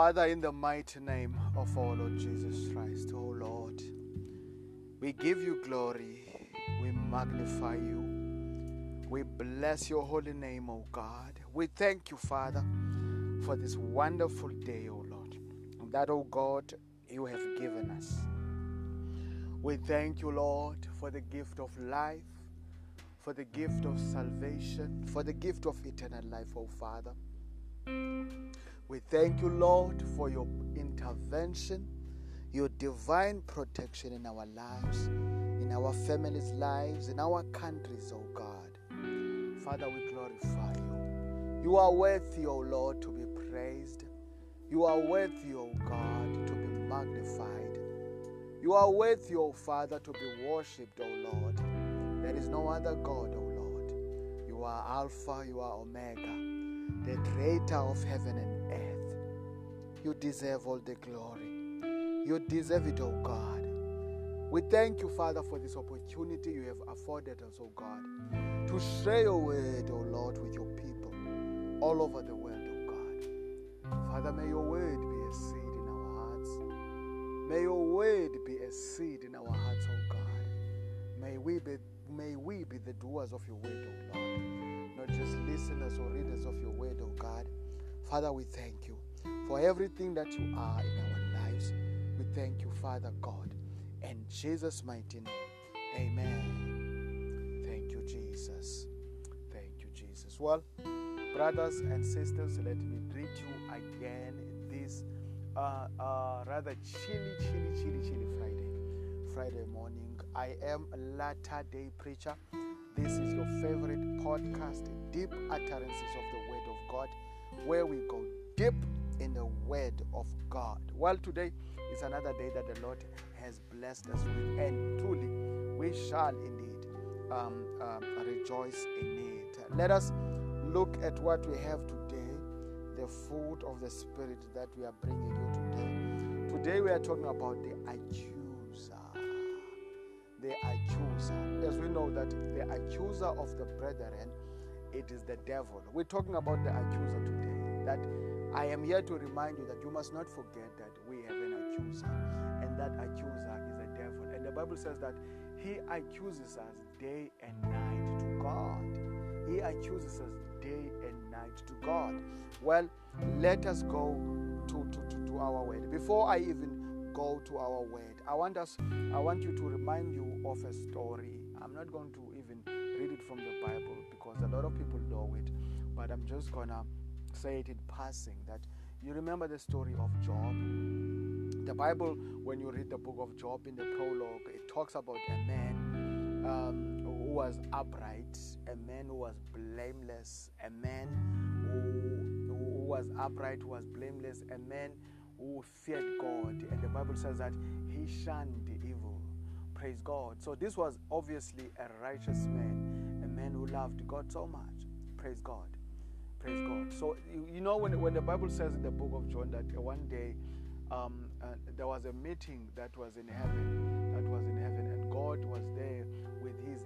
Father, in the mighty name of our Lord Jesus Christ, oh Lord, we give you glory, we magnify you, we bless your holy name, oh God. We thank you, Father, for this wonderful day, oh Lord, that, oh God, you have given us. We thank you, Lord, for the gift of life, for the gift of salvation, for the gift of eternal life, oh Father. We thank you, Lord, for your intervention, your divine protection in our lives, in our families' lives, in our countries, oh God. Father, we glorify you. You are worthy, O Lord, to be praised. You are worthy, O God, to be magnified. You are worthy, O Father, to be worshipped, O Lord. There is no other God, O Lord. You are Alpha, you are Omega, the creator of heaven and earth. You deserve all the glory. You deserve it, O God. We thank you, Father, for this opportunity you have afforded us, O God, to share your word, O Lord, with your people all over the world, O God. Father, may your word be a seed in our hearts. May your word be a seed in our hearts, O God. May we be the doers of your word, O Lord, not just listeners or readers of your word, O God. Father, we thank you for everything that you are in our lives. We thank you, Father God. In Jesus' mighty name, amen. Thank you, Jesus. Thank you, Jesus. Well, brothers and sisters, let me greet you again this rather chilly Friday morning. I am Latter-day Preacher. This is your favorite podcast, Deep Utterances of the Word of God, where we go deep in the Word of God. Well, today is another day that the Lord has blessed us with, and truly we shall indeed rejoice in it. Let us look at what we have today, the food of the Spirit that we are bringing you today. Today we are talking about the accuser. The accuser. As we know that the accuser of the brethren, it is the devil. We're talking about the accuser today. That I am here to remind you that you must not forget that we have an accuser. That accuser is the devil, and the Bible says that he accuses us day and night to God. He accuses us day and night to God. Well, let us go to our word. Before I even go to our word, I want you to remind you of a story. I'm not going to even read it from the Bible because a lot of people know it, but I'm just gonna say it in passing. That you remember the story of Job. The Bible, when you read the book of Job in the prologue, it talks about a man who was upright, a man who was blameless, a man who was upright, who was blameless, a man who feared God. And the Bible says that he shunned evil. Praise God. So this was obviously a righteous man, a man who loved God so much. Praise God. Praise God. So, you know, when the Bible says in the book of John that one day, there was a meeting that was in heaven, and God was there with his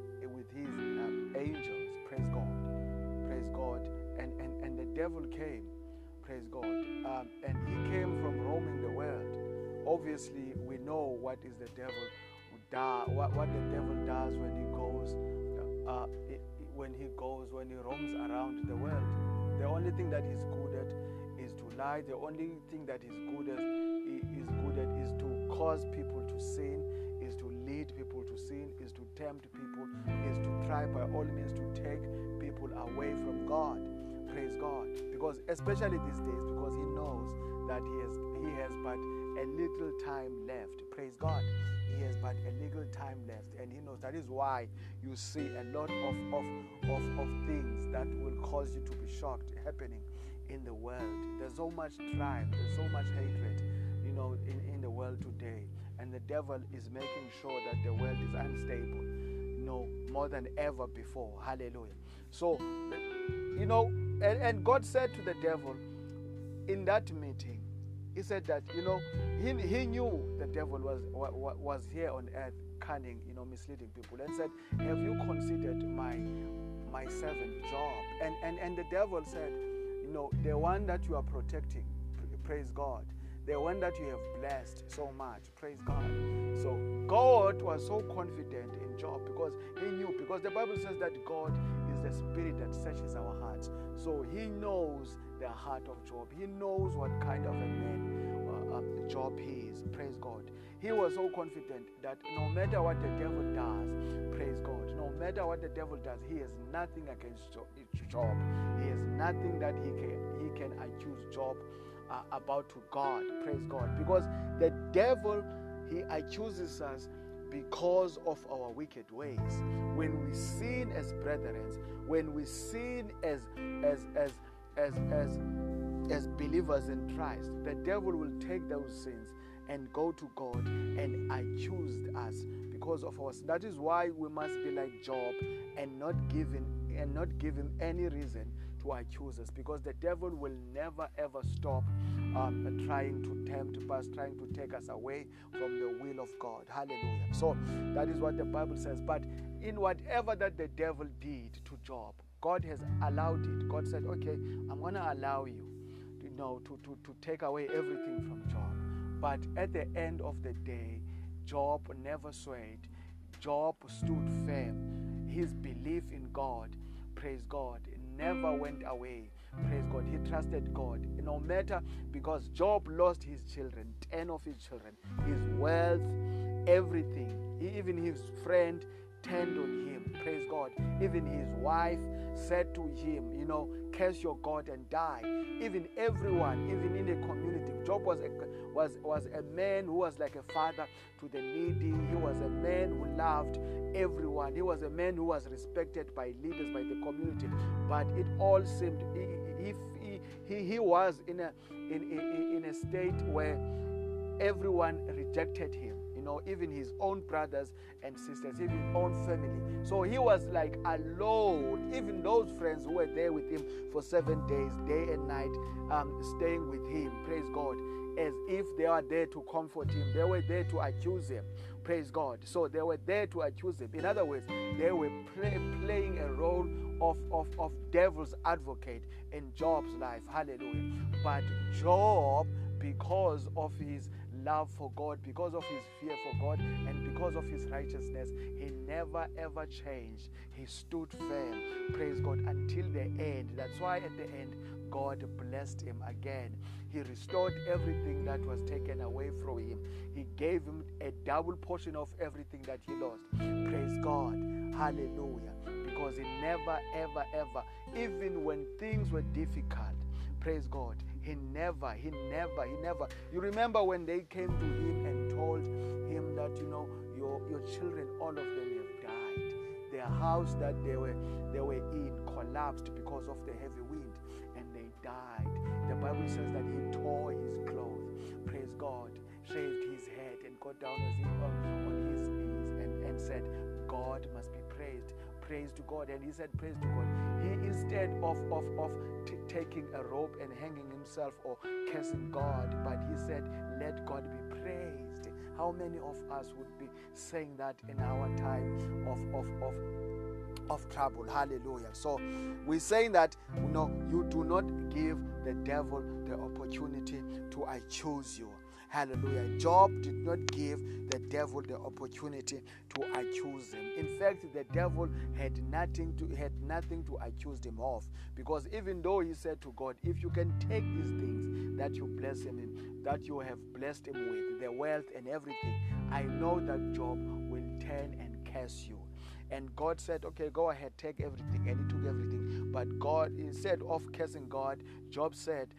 angels. Praise God, praise God. And the devil came, praise God, and he came from roaming the world. Obviously, we know what is the devil what the devil does when he goes, when he roams around the world. The only thing that he's good at is to lie. The only thing that he's good at is to cause people to sin, is to lead people to sin, is to tempt people, is to try by all means to take people away from God. Praise God. Because especially these days, because he knows that he has but a little time left. Praise God. He has but a little time left, and he knows that is why you see a lot of things that will cause you to be shocked happening in the world. There's so much strife, there's so much hatred, you know, in the world today. And the devil is making sure that the world is unstable, you know, more than ever before. Hallelujah. So, you know, and God said to the devil in that meeting, he said that, you know, he knew the devil was here on earth, cunning, you know, misleading people, and said, "Have you considered my servant Job?" And the devil said, "No, the one that you are protecting, Praise God. They're one that you have blessed so much. Praise God. So God was so confident in Job because he knew, because the Bible says that God is the spirit that searches our hearts. So he knows the heart of Job. He knows what kind of a man Job is. Praise God. He was so confident that no matter what the devil does, praise God, no matter what the devil does, he has nothing against Job. He has nothing that he can accuse Job about to God. Praise God. Because the devil, he accuses us because of our wicked ways. When we sin as brethren, when we sin as believers in Christ, the devil will take those sins and go to God and accuse us because of us. That is why we must be like Job and not give him any reason to accuse us, because the devil will never ever stop trying to tempt us, trying to take us away from the will of God. Hallelujah. So that is what the Bible says. But in whatever that the devil did to Job, God has allowed it. God said, okay, I'm going to allow you, to take away everything from Job. But at the end of the day, Job never swayed. Job stood firm. His belief in God, praise God, never went away. Praise God. He trusted God. No matter, because Job lost his children, 10 of his children, his wealth, everything. Even his friend turned on him. Praise God. Even his wife said to him, curse your God and die. Even everyone, even in the community, Job was a man who was like a father to the needy. He was a man who loved everyone. He was a man who was respected by leaders, by the community. But it all seemed, he was in a state where everyone rejected him. Even his own brothers and sisters, even his own family. So he was like alone. Even those friends who were there with him for 7 days, day and night, staying with him, praise God, as if they are there to comfort him. They were there to accuse him, praise God. So they were there to accuse him. In other words, they were playing a role of devil's advocate in Job's life. Hallelujah. But Job, because of his love for God, because of his fear for God, and because of his righteousness, he never ever changed. He stood firm, praise God, until the end. That's why at the end, God blessed him again. He restored everything that was taken away from him. He gave him a double portion of everything that he lost. Praise God. Hallelujah. Because he never, ever, ever, even when things were difficult, praise God, He never. You remember when they came to him and told him that, your children, all of them have died. Their house that they were in collapsed because of the heavy wind, and they died. The Bible says that he tore his clothes, praise God, shaved his head, and got down on his knees and said, God must be praised. Praise to God. And he said, praise to God. He, instead of taking a rope and hanging himself or cursing God, but he said, let God be praised. How many of us would be saying that in our time of trouble? Hallelujah. So we're saying that, you do not give the devil the opportunity to accuse you. Hallelujah. Job did not give the devil the opportunity to accuse him. In fact, the devil had nothing to accuse him of, because even though he said to God, if you can take these things that you bless him in, that you have blessed him with, the wealth and everything, I know that Job will turn and curse you. And God said, okay, go ahead, take everything. And he took everything. But God, instead of cursing God, Job said,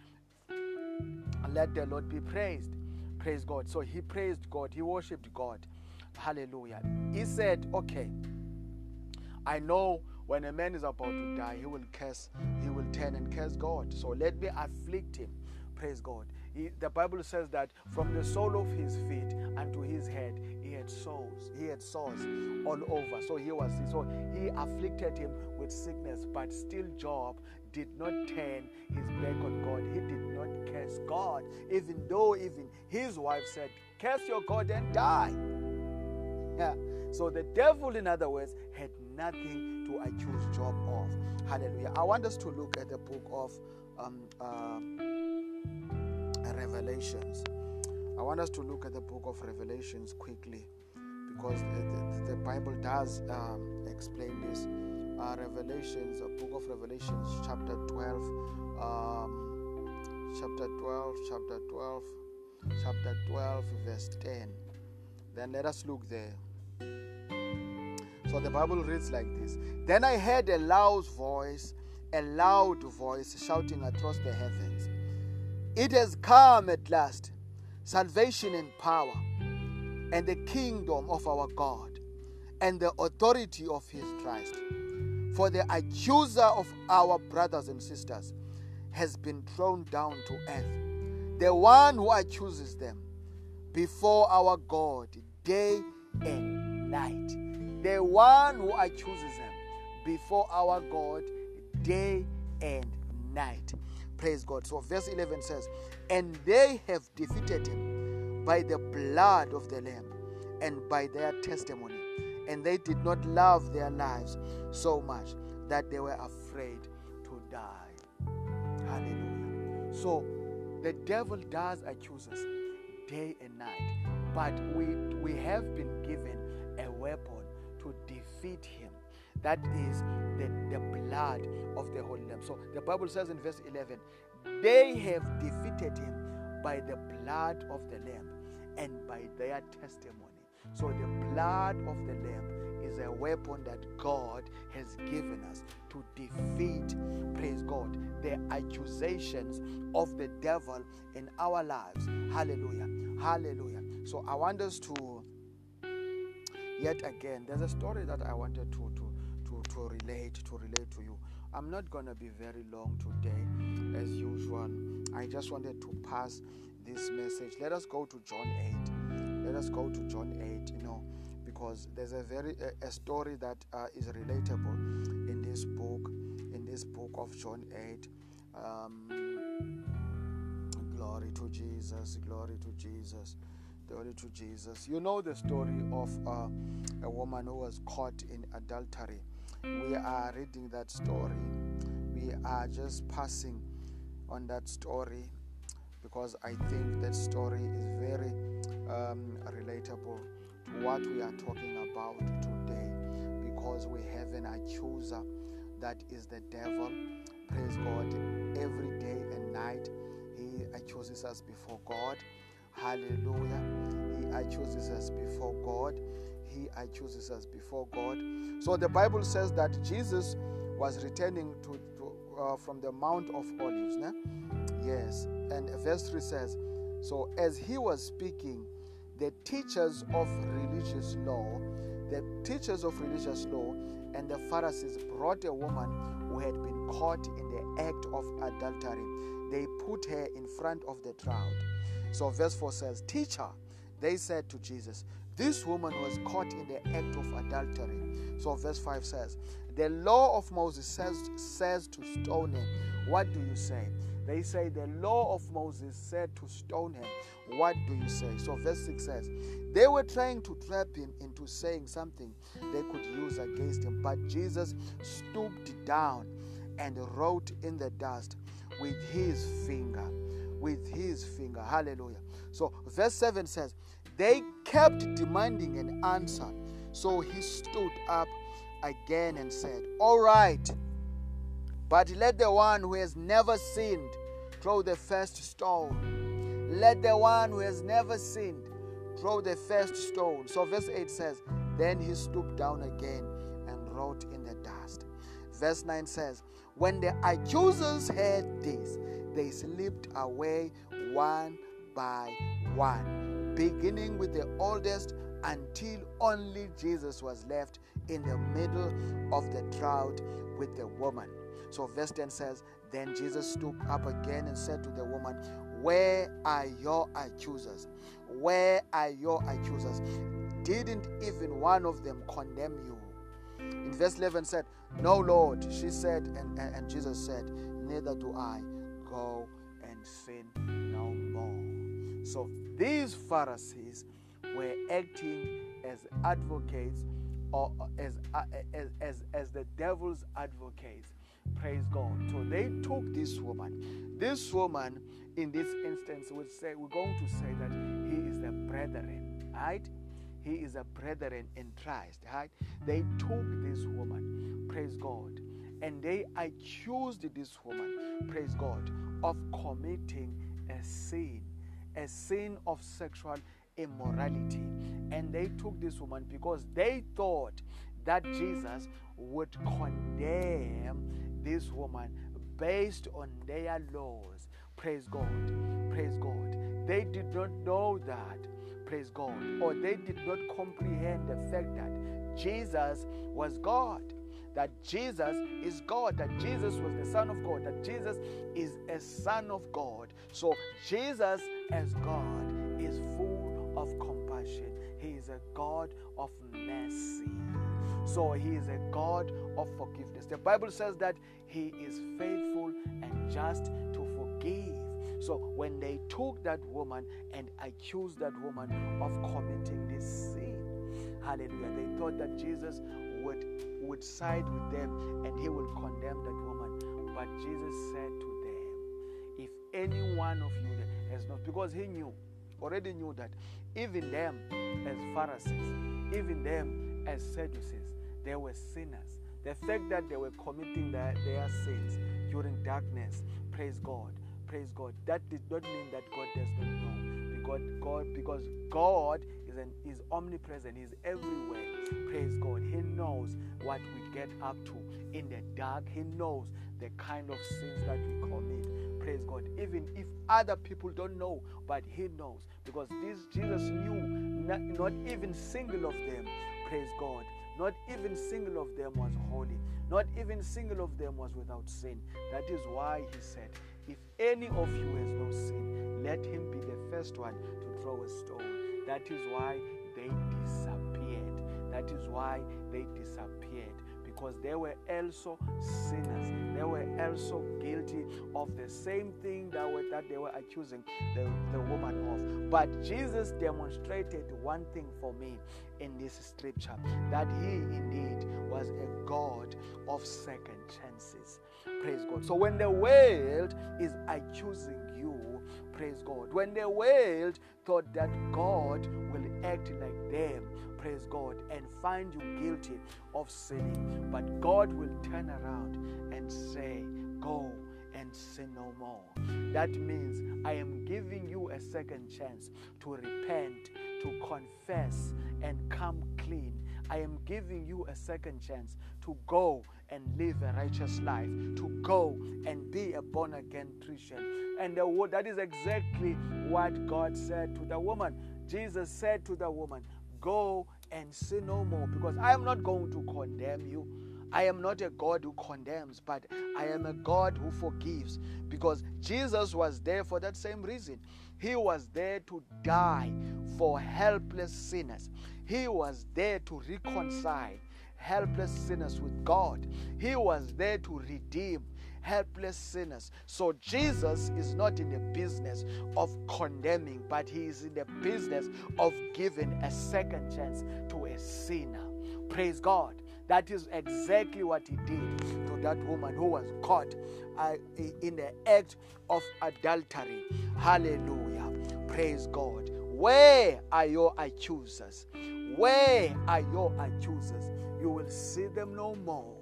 let the Lord be praised. Praise God. So he praised God. He worshipped God. Hallelujah. He said, okay, I know when a man is about to die, he will curse. He will turn and curse God. So let me afflict him. Praise God. The Bible says that from the sole of his feet unto his head, he had sores. He had sores all over. So he afflicted him with sickness, but still Job did not turn his back on God. He did not curse God, even though even his wife said, curse your God and die. Yeah. So the devil, in other words, had nothing to accuse Job of. Hallelujah. I want us to look at the book of Revelations. I want us to look at the book of Revelations quickly, because the Bible does explain this. Revelations, the book of Revelations, chapter 12, verse 10. Then let us look there. So the Bible reads like this. Then I heard a loud voice shouting across the heavens, "It has come at last, salvation and power, and the kingdom of our God, and the authority of his Christ. For the accuser of our brothers and sisters has been thrown down to earth, the one who accuses them before our God day and night." The one who accuses them before our God day and night. Praise God. So verse 11 says, "And they have defeated him by the blood of the Lamb and by their testimony. And they did not love their lives so much that they were afraid to die." Hallelujah. So the devil does accuse us day and night. But we have been given a weapon to defeat him. That is the blood of the Holy Lamb. So the Bible says in verse 11, they have defeated him by the blood of the Lamb and by their testimony. So the blood of the Lamb is a weapon that God has given us to defeat, praise God, the accusations of the devil in our lives. Hallelujah. Hallelujah. So I want us to, yet again, there's a story that I wanted to relate to you. I'm not going to be very long today, as usual. I just wanted to pass this message. Let us go to John 8. Let us go to John 8, you know, because there's a story that is relatable in this book of John 8. Glory to Jesus, glory to Jesus, glory to Jesus. You know the story of a woman who was caught in adultery. We are reading that story. We are just passing on that story because I think that story is very relatable to what we are talking about today, because we have an accuser that is the devil. Praise God. Every day and night he accuses us before God. Hallelujah. He accuses us before God. He accuses us before God. So the Bible says that Jesus was returning to from the Mount of Olives. Né? Yes. And verse 3 says, "So as he was speaking, the teachers of religious law and the Pharisees brought a woman who had been caught in the act of adultery. They put her in front of the crowd." So verse 4 says, "Teacher," they said to Jesus, "this woman was caught in the act of adultery." So verse 5 says, "The law of Moses says to stone him. What do you say?" They say, "The law of Moses said to stone him. What do you say?" So verse 6 says, they were trying to trap him into saying something they could use against him. But Jesus stooped down and wrote in the dust with his finger. With his finger. Hallelujah. So verse 7 says, they kept demanding an answer. So he stood up again and said, "All right, but let the one who has never sinned throw the first stone." Let the one who has never sinned throw the first stone. So verse 8 says, then he stooped down again and wrote in the dust. Verse 9 says, when the accusers heard this, they slipped away one by one, beginning with the oldest, until only Jesus was left in the middle of the crowd with the woman. So verse 10 says, then Jesus stooped up again and said to the woman, "Where are your accusers? Where are your accusers? Didn't even one of them condemn you?" In verse 11 said, "No, Lord," she said, and Jesus said, "Neither do I. Go and sin no more." So these Pharisees were acting as advocates, or as the devil's advocates Praise God. So they took this woman. This woman, in this instance, would say, we're going to say that he is a brethren, right? He is a brethren in Christ, right? They took this woman, praise God, and they accused this woman, praise God, of committing a sin of sexual immorality. And they took this woman because they thought that Jesus would condemn this woman based on their laws. Praise God. Praise God. They did not know that. Praise God. Or they did not comprehend the fact that Jesus was God. That Jesus is God. That Jesus was the Son of God. That Jesus is a Son of God. So Jesus as God is full of compassion. He is a God of mercy. So he is a God of forgiveness. The Bible says that he is faithful and just to forgive. So when they took that woman and accused that woman of committing this sin, hallelujah, they thought that Jesus would side with them and he will condemn that woman. But Jesus said to them, if any one of you has not, because he already knew that even them as Pharisees, even them as Sadducees, they were sinners. The fact that they were committing their sins during darkness, praise God, that did not mean that God does not know. Because God is omnipresent, is everywhere. Praise God. He knows what we get up to in the dark. He knows the kind of sins that we commit. Praise God. Even if other people don't know, but he knows. Because this Jesus knew not even single of them, praise God, not even single of them was holy. Not even single of them was without sin. That is why he said, if any of you has no sin, let him be the first one to throw a stone. That is why they disappeared. That is why they disappeared. Because they were also sinners. They were also guilty of the same thing that they were accusing the woman of. But Jesus demonstrated one thing for me in this scripture, that he indeed was a God of second chances. Praise God. So when the world is accusing you, praise God, when the world thought that God will act like them, praise God, and find you guilty of sinning, but God will turn around and say, go and sin no more. That means I am giving you a second chance to repent, to confess, and come clean. I am giving you a second chance to go and live a righteous life, to go and be a born-again Christian. And that is exactly what God said to the woman. Jesus said to the woman, go and sin no more, because I am not going to condemn you. I am not a God who condemns, but I am a God who forgives, because Jesus was there for that same reason. He was there to die for helpless sinners. He was there to reconcile helpless sinners with God. He was there to redeem helpless sinners. So Jesus is not in the business of condemning, but he is in the business of giving a second chance to a sinner. Praise God. That is exactly what he did to that woman who was caught in the act of adultery. Hallelujah. Praise God. Where are your accusers? Where are your accusers? You will see them no more.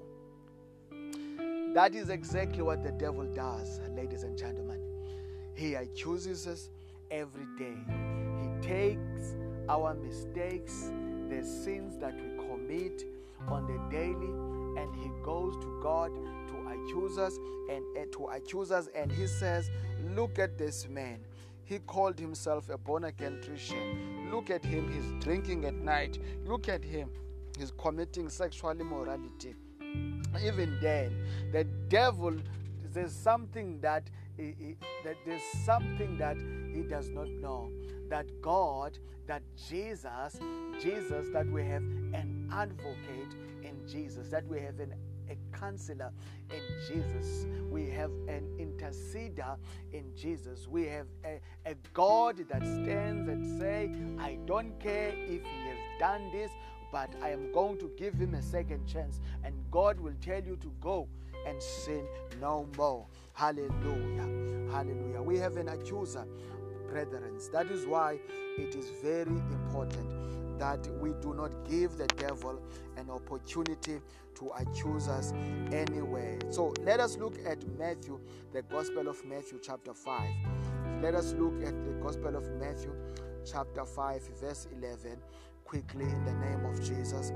That is exactly what the devil does, ladies and gentlemen. He accuses us every day. He takes our mistakes, the sins that we commit on the daily, and he goes to God to accuse us and he says, look at this man. He called himself a born-again Christian. Look at him, he's drinking at night. Look at him, he's committing sexual immorality. Even then, the devil, there's something that he does not know, that God, that Jesus, that we have an advocate in Jesus, that we have a counselor in Jesus, we have an interceder in Jesus, we have a God that stands and say, I don't care if he has done this, but I am going to give him a second chance, and God will tell you to go and sin no more. Hallelujah. Hallelujah. We have an accuser, brethren. That is why it is very important that we do not give the devil an opportunity to accuse us anywhere. So let us look at Matthew, the Gospel of Matthew chapter 5. Let us look at the Gospel of Matthew chapter 5 verse 11 quickly in the name of Jesus.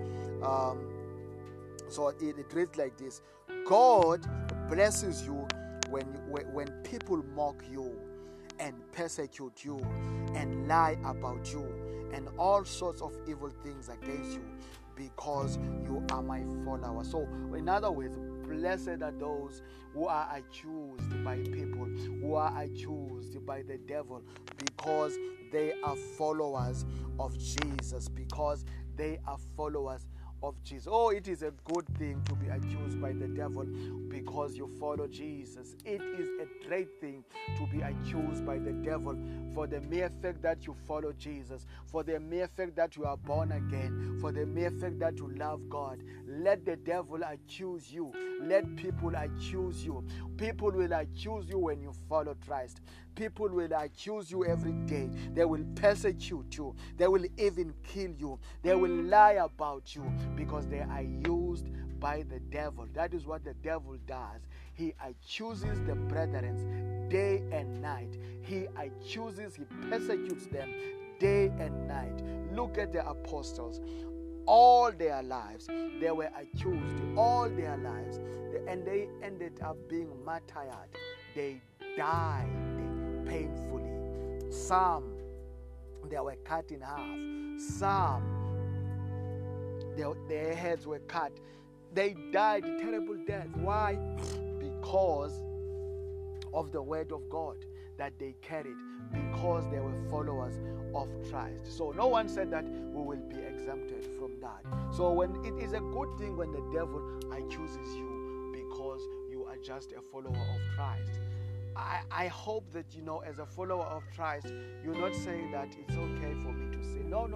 So it reads like this: God blesses you when people mock you and persecute you and lie about you and all sorts of evil things against you, because you are my follower. So in other words, blessed are those who are accused by people, who are accused by the devil, because they are followers of Jesus, because they are followers of Jesus. Oh, it is a good thing to be accused by the devil because you follow Jesus. It is a great thing to be accused by the devil for the mere fact that you follow Jesus, for the mere fact that you are born again, for the mere fact that you love God. Let the devil accuse you. Let people accuse you. People will accuse you when you follow Christ. People will accuse you every day. They will persecute you. They will even kill you. They will lie about you, because they are used by the devil. That is what the devil does. He accuses the brethren day and night. He accuses, he persecutes them day and night. Look at the apostles. All their lives, they were accused. All their lives. And they ended up being martyred. They died painfully. Some, they were cut in half. Some, their heads were cut. They died a terrible death. Why? Because of the word of God that they carried, because they were followers of Christ. So no one said that we will be exempted from that. So when it is a good thing when the devil accuses you because you are just a follower of Christ. I hope that, you know, as a follower of Christ, you're not saying that it's okay for me to sin. No.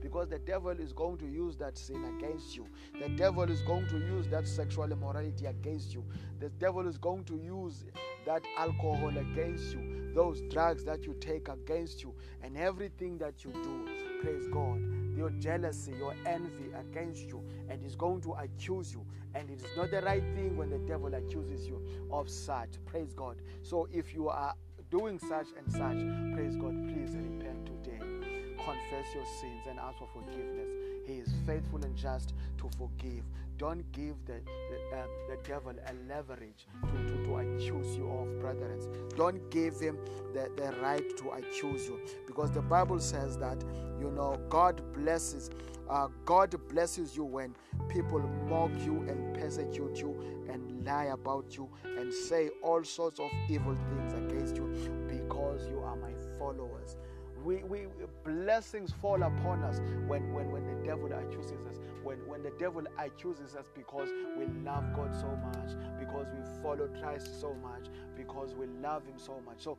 Because the devil is going to use that sin against you. The devil is going to use that sexual immorality against you. The devil is going to use that alcohol against you, those drugs that you take against you, and everything that you do. Praise God. Your jealousy, your envy against you, and he's going to accuse you. And it is not the right thing when the devil accuses you of such. Praise God. So if you are doing such and such, praise God, please repent today. Confess your sins and ask for forgiveness. He is faithful and just to forgive. Don't give the devil a leverage to accuse you of, brethren. Don't give him the right to accuse you, because the Bible says that, you know, God blesses you when people mock you and persecute you and lie about you and say all sorts of evil things against you, because you are my followers. We blessings fall upon us when the devil accuses us. When the devil accuses us because we love God so much, because we follow Christ so much, because we love him so much. So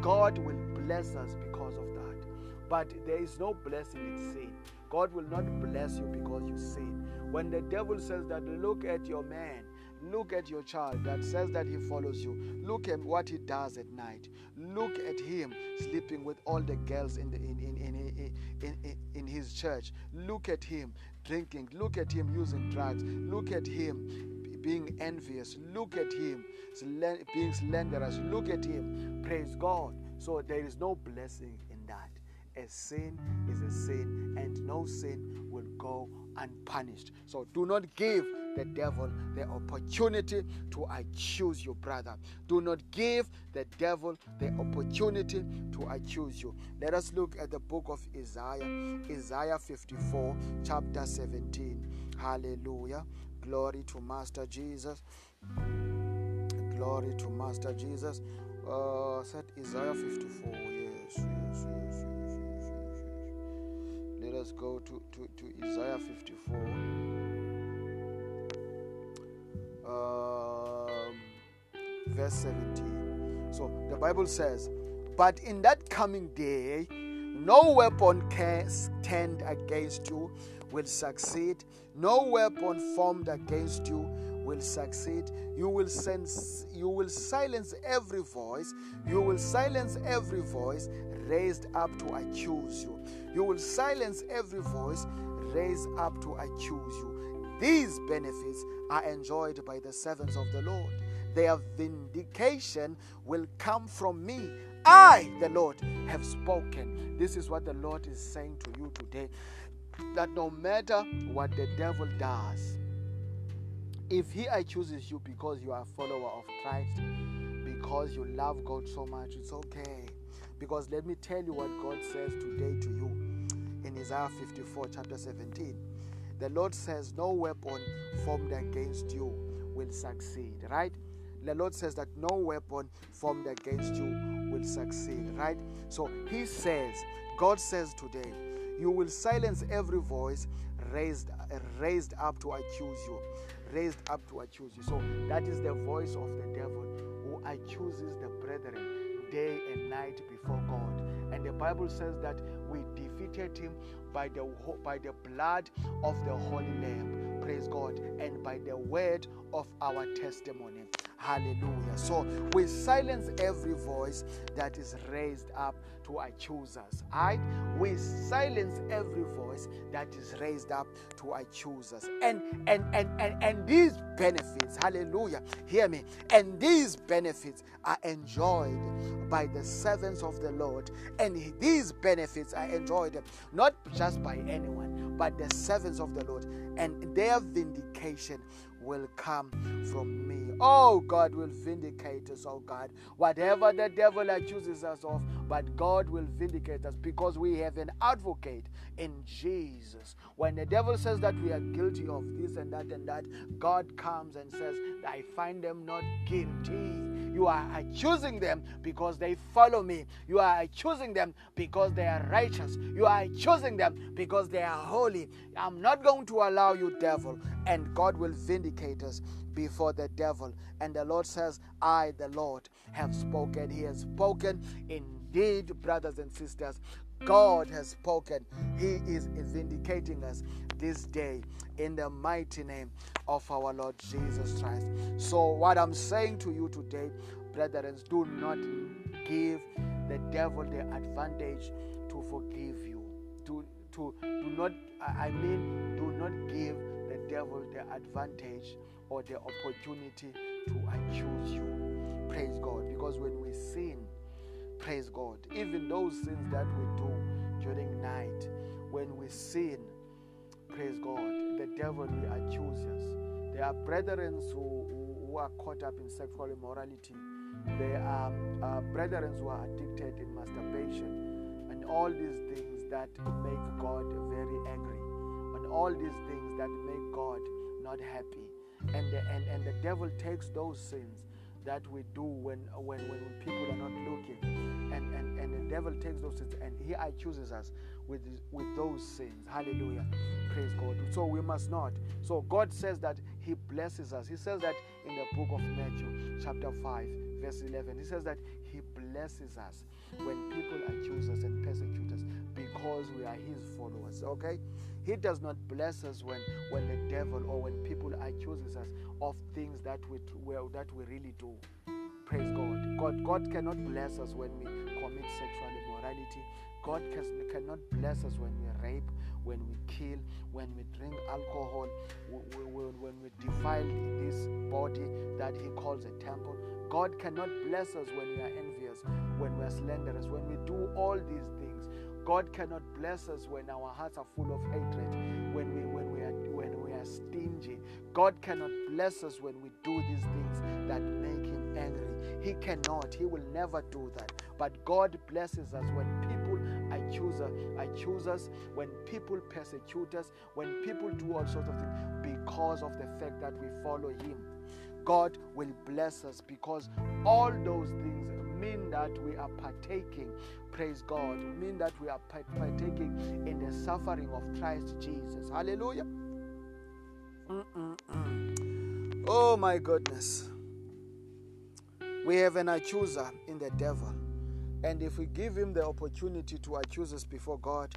God will bless us because of that. But there is no blessing in sin. God will not bless you because you sin. When the devil says that, look at your man, look at your child that says that he follows you. Look at what he does at night. Look at him sleeping with all the girls in his church. Look at him drinking. Look at him using drugs. Look at him being envious. Look at him being slanderous. Look at him. Praise God. So there is no blessing in that. A sin is a sin, and no sin will go unpunished. So do not give the devil the opportunity to accuse you, brother. Do not give the devil the opportunity to accuse you. Let us look at the book of Isaiah, Isaiah 54, chapter 17. Hallelujah. Glory to Master Jesus. Glory to Master Jesus. Said Isaiah 54. Yes. Let us go to Isaiah 54. Verse 17. So the Bible says, but in that coming day, no weapon can stand against you will succeed. No weapon formed against you will succeed. You will silence every voice. You will silence every voice raised up to accuse you. You will silence every voice raised up to accuse you. These benefits are enjoyed by the servants of the Lord. Their vindication will come from me. I, the Lord, have spoken. This is what the Lord is saying to you today, that no matter what the devil does, if he accuses you because you are a follower of Christ, because you love God so much, it's okay. Because let me tell you what God says today to you in Isaiah 54, chapter 17. The Lord says, no weapon formed against you will succeed, right? The Lord says that no weapon formed against you will succeed, right? So he says, God says today, you will silence every voice raised up to accuse you. Raised up to accuse you. So that is the voice of the devil who accuses the brethren day and night before God. And the Bible says that we defeated him by the blood of the Holy Lamb. Praise God. And by the word of our testimony. Hallelujah. So we silence every voice that is raised up to accuse us. Right? We silence every voice that is raised up to accuse us. And these benefits, hallelujah, hear me. And these benefits are enjoyed by the servants of the Lord. And these benefits are enjoyed not just by anyone, but the servants of the Lord. And their vindication will come from me. Oh, God will vindicate us, oh God. Whatever the devil accuses us of, but God will vindicate us because we have an advocate in Jesus. When the devil says that we are guilty of this and that, God comes and says, I find them not guilty. You are accusing them because they follow me. You are accusing them because they are righteous. You are accusing them because they are holy. I'm not going to allow you, devil. And God will vindicate us before the devil. And the Lord says, I, the Lord, have spoken. He has spoken. Indeed, brothers and sisters, God has spoken. He is vindicating us this day in the mighty name of our Lord Jesus Christ. So what I'm saying to you today, brethren, do not give the devil the advantage to forgive you. Do not give the devil the advantage or the opportunity to accuse you. Praise God. Because when we sin, praise God, even those sins that we do during night, when we sin, praise God, the devil will accuse us. There are brethren who are caught up in sexual immorality. There are brethren who are addicted in masturbation, and all these things that make God very angry, and all these things that make God not happy. And the devil takes those sins that we do when people are not looking, and the devil takes those sins and he accuses us with those sins. Hallelujah. Praise God. So we must not. So God says that he blesses us. He says that in the book of Matthew chapter 5 verse 11. He says that he blesses us when people accuse us and persecute us because we are his followers. Okay? He does not bless us when the devil or when people accuses us of things that we really do. Praise God. God cannot bless us when we commit sexual immorality. God cannot bless us when we rape, when we kill, when we drink alcohol, when we defile this body that he calls a temple. God cannot bless us when we are envious, when we are slanderous, when we do all these things. God cannot bless us when our hearts are full of hatred, when we are stingy. God cannot bless us when we do these things that make him angry. He cannot. He will never do that. But God blesses us when people accuse us, when people persecute us, when people do all sorts of things because of the fact that we follow him. God will bless us because all those things mean that we are partaking, praise God, mean that we are partaking in the suffering of Christ Jesus. Hallelujah. Oh my goodness. We have an accuser in the devil. And if we give him the opportunity to accuse us before God,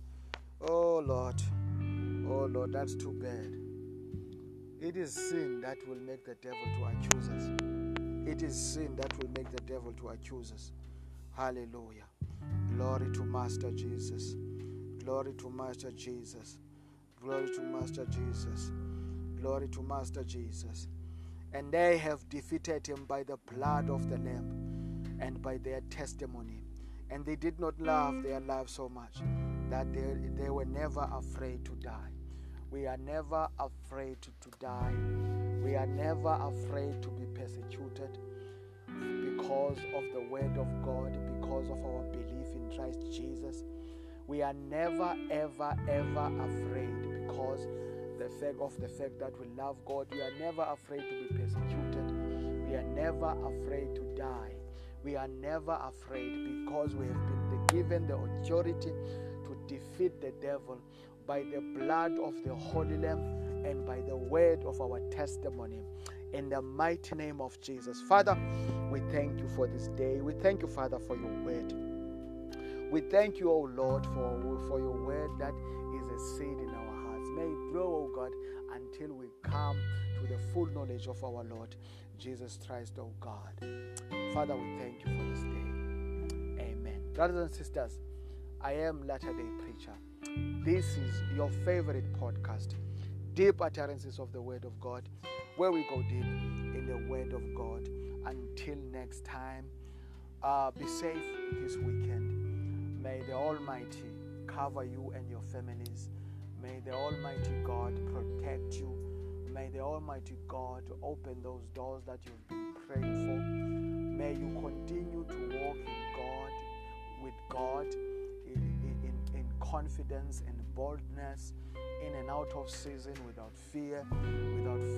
oh Lord, Oh Lord, that's too bad. It is sin that will make the devil to accuse us. It is sin that will make the devil to accuse us. Hallelujah. Glory to Master Jesus. Glory to Master Jesus. Glory to Master Jesus. Glory to Master Jesus. And they have defeated him by the blood of the Lamb and by their testimony. And they did not love their lives so much that they were never afraid to die. We are never afraid to die. We are never afraid to be persecuted because of the word of God, because of our belief in Christ Jesus. We are never, ever, ever afraid because of the fact that we love God. We are never afraid to be persecuted. We are never afraid to die. We are never afraid because we have been given the authority to defeat the devil by the blood of the Holy Lamb and by the word of our testimony. In the mighty name of Jesus. Father, we thank you for this day. We thank you, Father, for your word. We thank you, O Lord, for your word that is a seed in our hearts. May it grow, O God, until we come to the full knowledge of our Lord Jesus Christ, O God. Father, we thank you for this day. Amen. Brothers and sisters, I am Latter-day Preacher. This is your favorite podcast, Deep Utterances of the Word of God, where we go deep in the Word of God. Until next time, be safe this weekend. May the Almighty cover you and your families. May the Almighty God protect you. May the Almighty God open those doors that you've been praying for. May you continue to walk in God, with God, in confidence and boldness, in and out of season, without fear, without